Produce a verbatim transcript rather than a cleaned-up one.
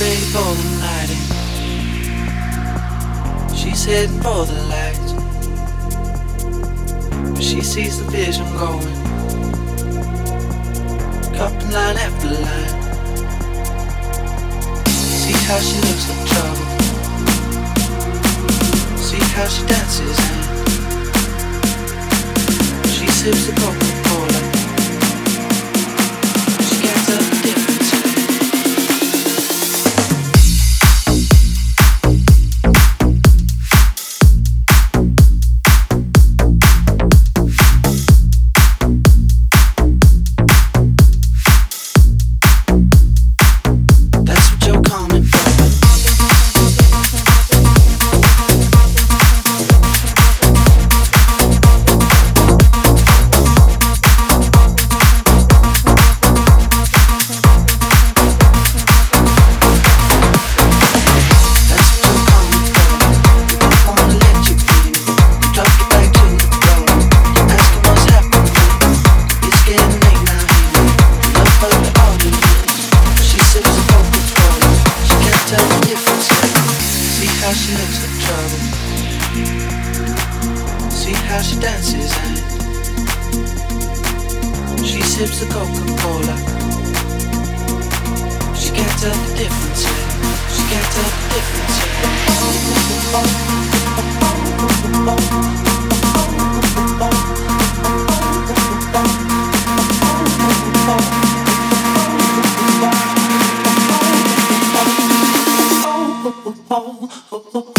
ready for the night in. She's heading for the light, but she sees the vision going, cupping line after line. See how she looks like trouble, see how she dances in. She sips the Coca-Cola, she gets up the difference. Oh, oh, oh.